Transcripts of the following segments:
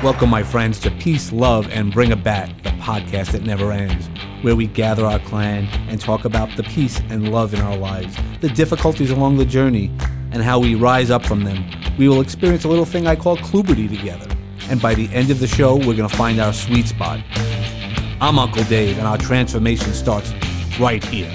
Welcome, my friends, to Peace, Love, and Bring a Bat, the podcast that never ends, where we gather our clan and talk about the peace and love in our lives, the difficulties along the journey, and how we rise up from them. We will experience a little thing I call kluberty together, and by the end of the show, we're going to find our sweet spot. I'm Uncle Dave, and our transformation starts right here.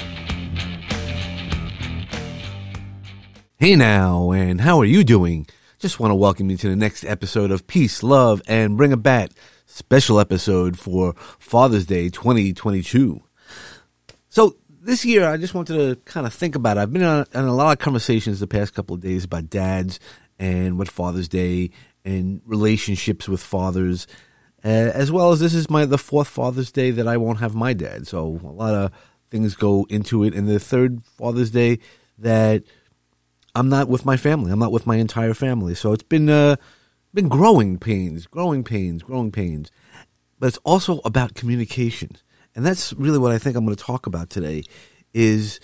Hey now, and how are you doing? Just want to welcome you to the next episode of Peace, Love, and Bring a Bat, special episode for Father's Day 2022. So this year, I just wanted to kind of think about it. I've been on a lot of conversations the past couple of days about dads and what Father's Day and relationships with fathers, as well as this is the fourth Father's Day that I won't have my dad. So a lot of things go into it. And the third Father's Day that I'm not with my family. I'm not with my entire family. So it's been growing pains. But it's also about communication. And that's really what I think I'm going to talk about today is,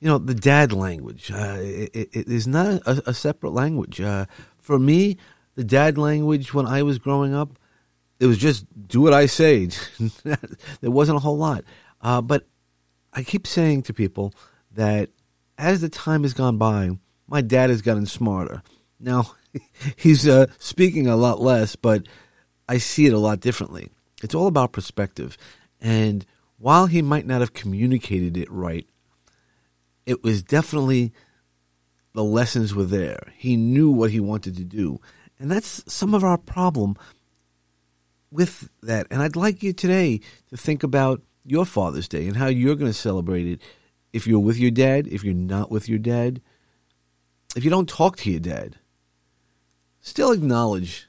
the dad language. It is not a separate language. For me, the dad language when I was growing up, it was just do what I say. There wasn't a whole lot. But I keep saying to people that as the time has gone by, my dad has gotten smarter. Now, he's speaking a lot less, but I see it a lot differently. It's all about perspective. And while he might not have communicated it right, it was definitely the lessons were there. He knew what he wanted to do. And that's some of our problem with that. And I'd like you today to think about your Father's Day and how you're going to celebrate it. If you're with your dad, if you're not with your dad, if you don't talk to your dad, still acknowledge,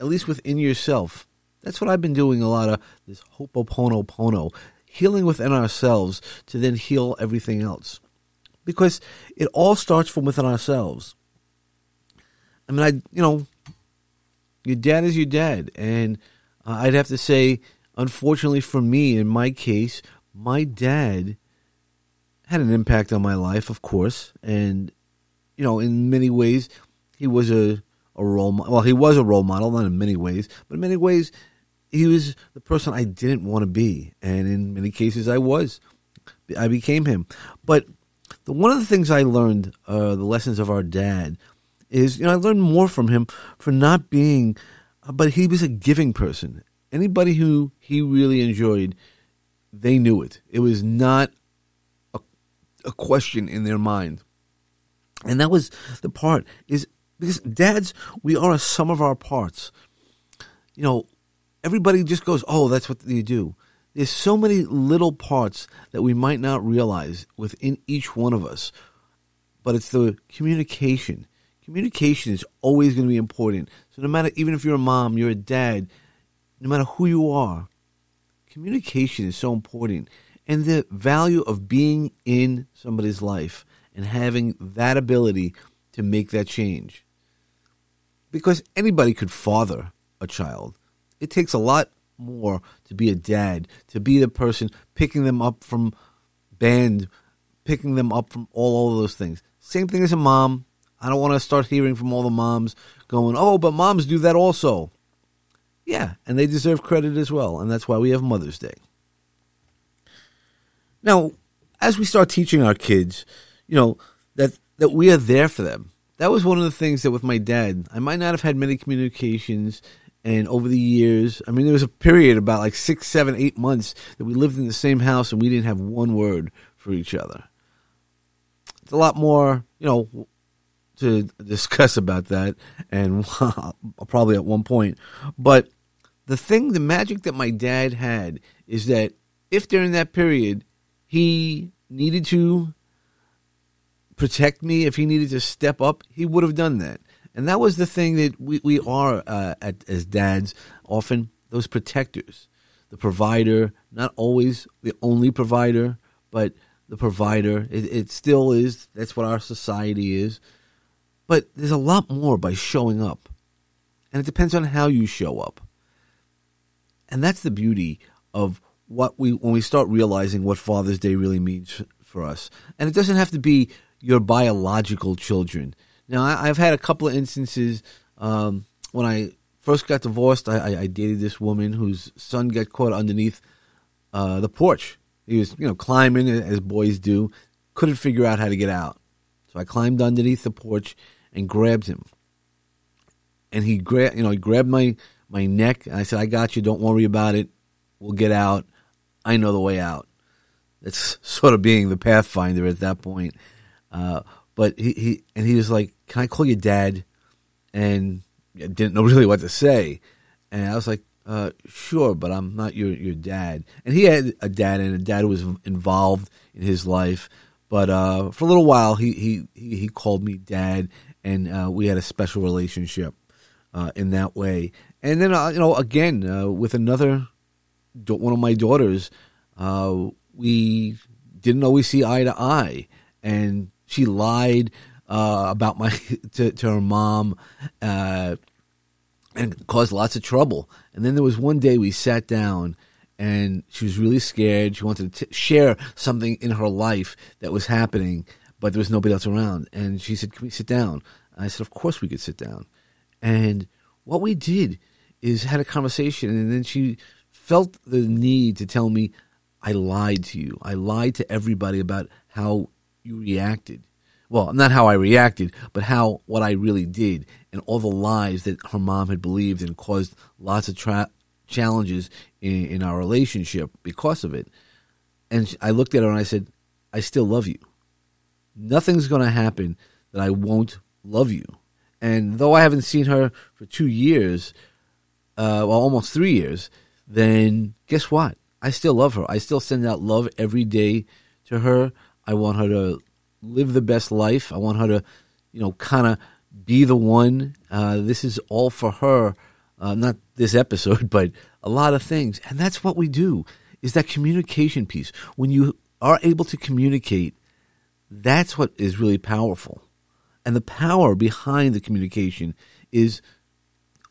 at least within yourself. That's what I've been doing a lot of, this Ho'oponopono, healing within ourselves to then heal everything else. Because it all starts from within ourselves. I mean, your dad is your dad. And I'd have to say, unfortunately for me, in my case, my dad had an impact on my life, of course. And, in many ways, he was a role model. Well, he was a role model, not in many ways, but in many ways, he was the person I didn't want to be. And in many cases, I was. I became him. But one of the things I learned, the lessons of our dad, is, I learned more from him for not being, but he was a giving person. Anybody who he really enjoyed, they knew it. It was not a question in their mind. And that was the part is, because dads, we are a sum of our parts. Everybody just goes, oh, that's what you do. There's so many little parts that we might not realize within each one of us. But it's the communication. Communication is always going to be important. So no matter, even if you're a mom, you're a dad, no matter who you are, communication is so important. And the value of being in somebody's life and having that ability to make that change. Because anybody could father a child. It takes a lot more to be a dad, to be the person picking them up from band, picking them up from all those things. Same thing as a mom. I don't want to start hearing from all the moms going, oh, but moms do that also. Yeah, and they deserve credit as well, and that's why we have Mother's Day. Now, as we start teaching our kids, that we are there for them. That was one of the things that with my dad, I might not have had many communications. And over the years, there was a period about 6, 7, 8 months that we lived in the same house and we didn't have one word for each other. It's a lot more, to discuss about that, and probably at one point. But the magic that my dad had is that if during that period he needed to protect me, if he needed to step up, he would have done that. And that was the thing that we are as dads, often those protectors, the provider, not always the only provider, but the provider. It still is. That's what our society is. But there's a lot more by showing up. And it depends on how you show up. And that's the beauty of when we start realizing what Father's Day really means for us. And it doesn't have to be your biological children. Now, I've had a couple of instances when I first got divorced, I dated this woman whose son got caught underneath the porch. He was, you know, climbing as boys do. Couldn't figure out how to get out. So I climbed underneath the porch and grabbed him. And he grabbed my neck. And I said, "I got you. Don't worry about it. We'll get out. I know the way out." That's sort of being the pathfinder at that point. But he was like, "Can I call you Dad?" And I didn't know really what to say. And I was like, "Sure, but I'm not your dad." And he had a dad, and a dad was involved in his life. But for a little while, he called me Dad, and we had a special relationship in that way. And then, again, with another one of my daughters, we didn't always see eye to eye, and she lied about my to her mom, and caused lots of trouble. And then there was one day we sat down, and she was really scared. She wanted to share something in her life that was happening, but there was nobody else around. And she said, "Can we sit down?" And I said, "Of course we could sit down." And what we did is had a conversation, and then she felt the need to tell me, "I lied to you. I lied to everybody about how you reacted." Well, not how I reacted, but what I really did, and all the lies that her mom had believed and caused lots of challenges in our relationship because of it. And I looked at her and I said, "I still love you. Nothing's going to happen that I won't love you." And though I haven't seen her for 2 years, almost 3 years, then guess what? I still love her. I still send out love every day to her. I want her to live the best life. I want her to, kind of be the one. This is all for her. Not this episode, but a lot of things. And that's what we do, is that communication piece. When you are able to communicate, that's what is really powerful. And the power behind the communication is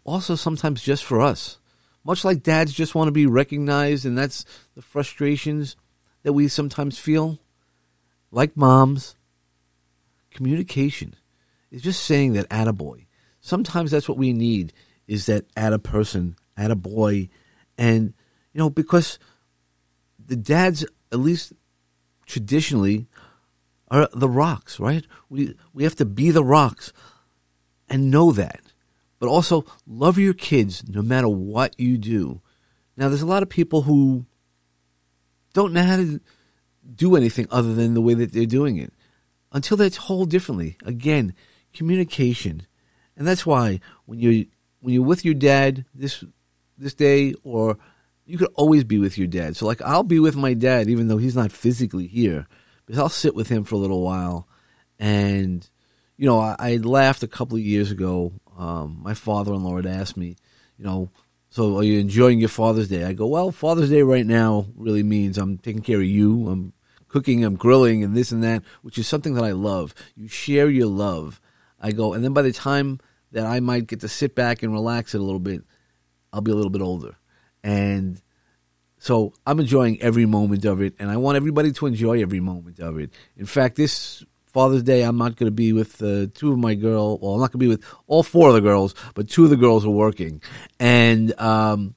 also sometimes just for us. Much like dads just want to be recognized, and that's the frustrations that we sometimes feel. Like moms, communication is just saying that attaboy. Sometimes that's what we need, is that attaperson, attaboy. And, because the dads, at least traditionally, are the rocks, right? We have to be the rocks and know that. But also, love your kids no matter what you do. Now, there's a lot of people who don't know how to do anything other than the way that they're doing it until they're told differently. Again, communication. And that's why when you're with your dad this day, or you could always be with your dad. So, like, I'll be with my dad even though he's not physically here, because I'll sit with him for a little while. And, I laughed a couple of years ago. My father-in-law had asked me, "So are you enjoying your Father's Day?" I go, "Well, Father's Day right now really means I'm taking care of you. I'm cooking, I'm grilling, and this and that," which is something that I love. You share your love. I go, and then by the time that I might get to sit back and relax it a little bit, I'll be a little bit older. And so I'm enjoying every moment of it, and I want everybody to enjoy every moment of it. In fact, this Father's Day, I'm not going to be with I'm not going to be with all four of the girls, but two of the girls are working. And I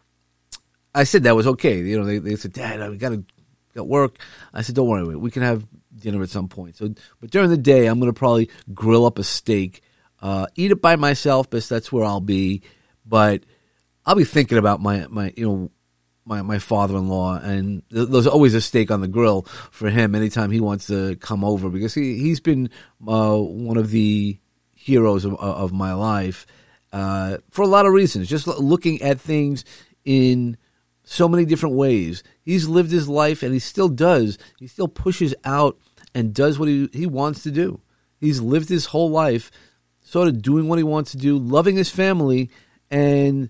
said that was okay. They said, "Dad, we got work." I said, "Don't worry, we can have dinner at some point." But during the day, I'm going to probably grill up a steak, eat it by myself, because that's where I'll be. But I'll be thinking about my father-in-law, and there's always a steak on the grill for him anytime he wants to come over, because he's been one of the heroes of my life for a lot of reasons, just looking at things in so many different ways. He's lived his life, and he still does. He still pushes out and does what he wants to do. He's lived his whole life sort of doing what he wants to do, loving his family, and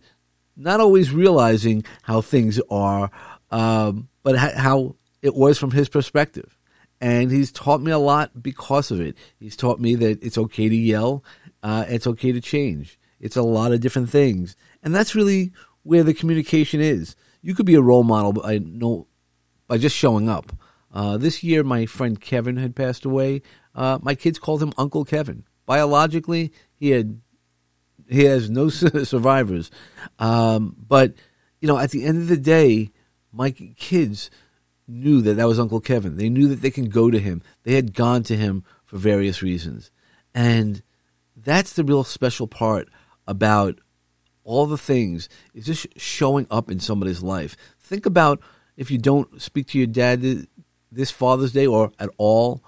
not always realizing how things are, but how it was from his perspective. And he's taught me a lot because of it. He's taught me that it's okay to yell, it's okay to change. It's a lot of different things. And that's really where the communication is. You could be a role model by just showing up. This year, my friend Kevin had passed away. My kids called him Uncle Kevin. Biologically, he had He has no survivors. But, you know, at the end of the day, my kids knew that that was Uncle Kevin. They knew that they can go to him. They had gone to him for various reasons. And that's the real special part about all the things, is just showing up in somebody's life. Think about if you don't speak to your dad this Father's Day or at all,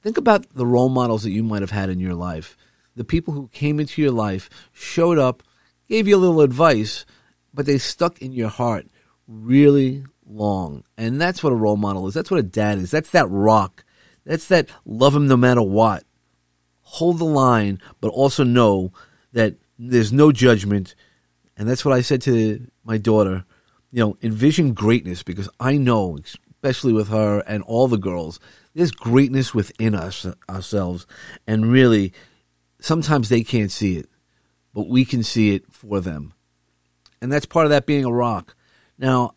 think about the role models that you might have had in your life. The people who came into your life, showed up, gave you a little advice, but they stuck in your heart really long. And that's what a role model is. That's what a dad is. That's that rock. That's that love him no matter what. Hold the line, but also know that there's no judgment. And that's what I said to my daughter. You know, envision greatness, because I know, especially with her and all the girls, there's greatness within us, ourselves. And really, sometimes they can't see it, but we can see it for them. And that's part of that being a rock. Now,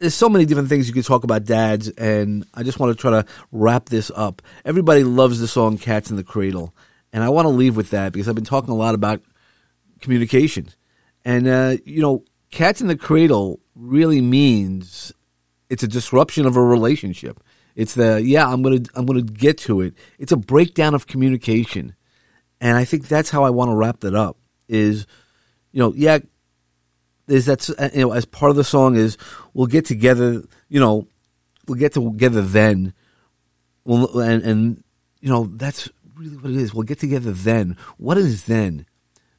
there's so many different things you could talk about dads, and I just want to try to wrap this up. Everybody loves the song Cats in the Cradle, and I want to leave with that because I've been talking a lot about communication. And, you know, Cats in the Cradle really means it's a disruption of a relationship. It's the, yeah, I'm gonna get to it. It's a breakdown of communication. And I think that's how I want to wrap that up is, you know, yeah, is that, you know, as part of the song is we'll get together, you know, we'll get together then. We'll, and, you know, that's really what it is. We'll get together then. What is then?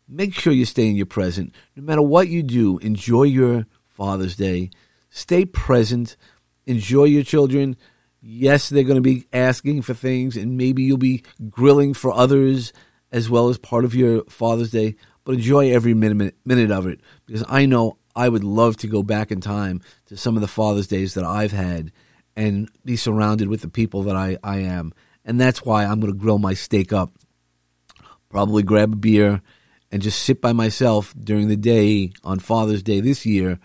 Make sure you stay in your present. No matter what you do, enjoy your Father's Day. Stay present. Enjoy your children. Yes, they're going to be asking for things, and maybe you'll be grilling for others as well as part of your Father's Day. But enjoy every minute of it, because I know I would love to go back in time to some of the Father's Days that I've had and be surrounded with the people that I am. And that's why I'm going to grill my steak up, probably grab a beer, and just sit by myself during the day on Father's Day this year,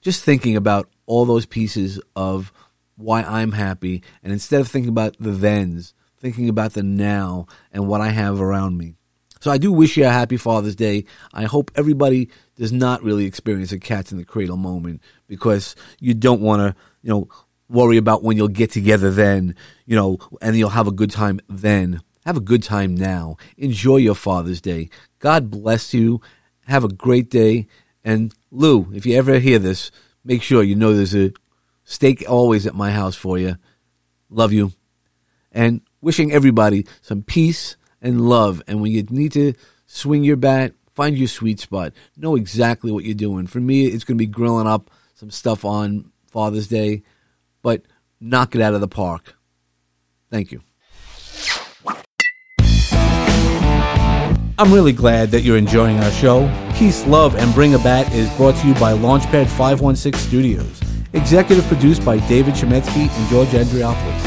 just thinking about all those pieces of why I'm happy. And instead of thinking about the thens, thinking about the now and what I have around me. So I do wish you a happy Father's Day. I hope everybody does not really experience a Cats in the Cradle moment, because you don't want to, you know, worry about when you'll get together then, you know, and you'll have a good time then. Have a good time now. Enjoy your Father's Day. God bless you. Have a great day. And Lou, if you ever hear this, make sure you know there's a steak always at my house for you. Love you. And wishing everybody some peace and love. And when you need to swing your bat, find your sweet spot. Know exactly what you're doing. For me, it's going to be grilling up some stuff on Father's Day, but knock it out of the park. Thank you. I'm really glad that you're enjoying our show. Peace, Love, and Bring a Bat is brought to you by Launchpad 516 Studios. Executive produced by Dave Chemetsky and George Andriopoulos.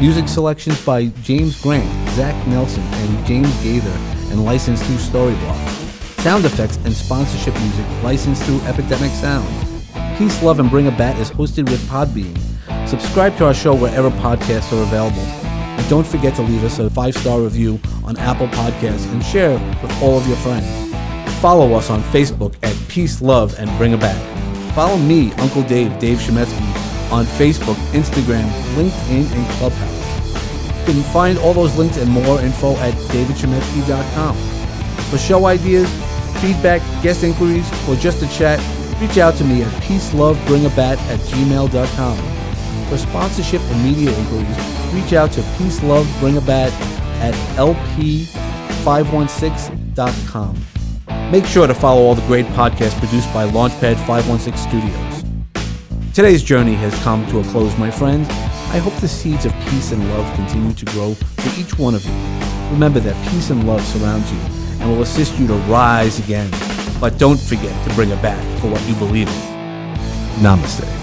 Music selections by James Grant, Zach Nelson, and James Gaither, and licensed through Storyblocks. Sound effects and sponsorship music licensed through Epidemic Sound. Peace, Love, and Bring a Bat is hosted with Podbean. Subscribe to our show wherever podcasts are available. And don't forget to leave us a 5-star review on Apple Podcasts and share with all of your friends. Follow us on Facebook at Peace, Love, and Bring a Bat. Follow me, Uncle Dave, Dave Chemetsky, on Facebook, Instagram, LinkedIn, and Clubhouse. You can find all those links and more info at davidchemetsky.com. For show ideas, feedback, guest inquiries, or just a chat, reach out to me at peacelovebringabat@gmail.com. For sponsorship and media inquiries, reach out to peacelovebringabat@lp516.com. Make sure to follow all the great podcasts produced by Launchpad 516 Studios. Today's journey has come to a close, my friends. I hope the seeds of peace and love continue to grow for each one of you. Remember that peace and love surrounds you and will assist you to rise again. But don't forget to bring it back for what you believe in. Namaste.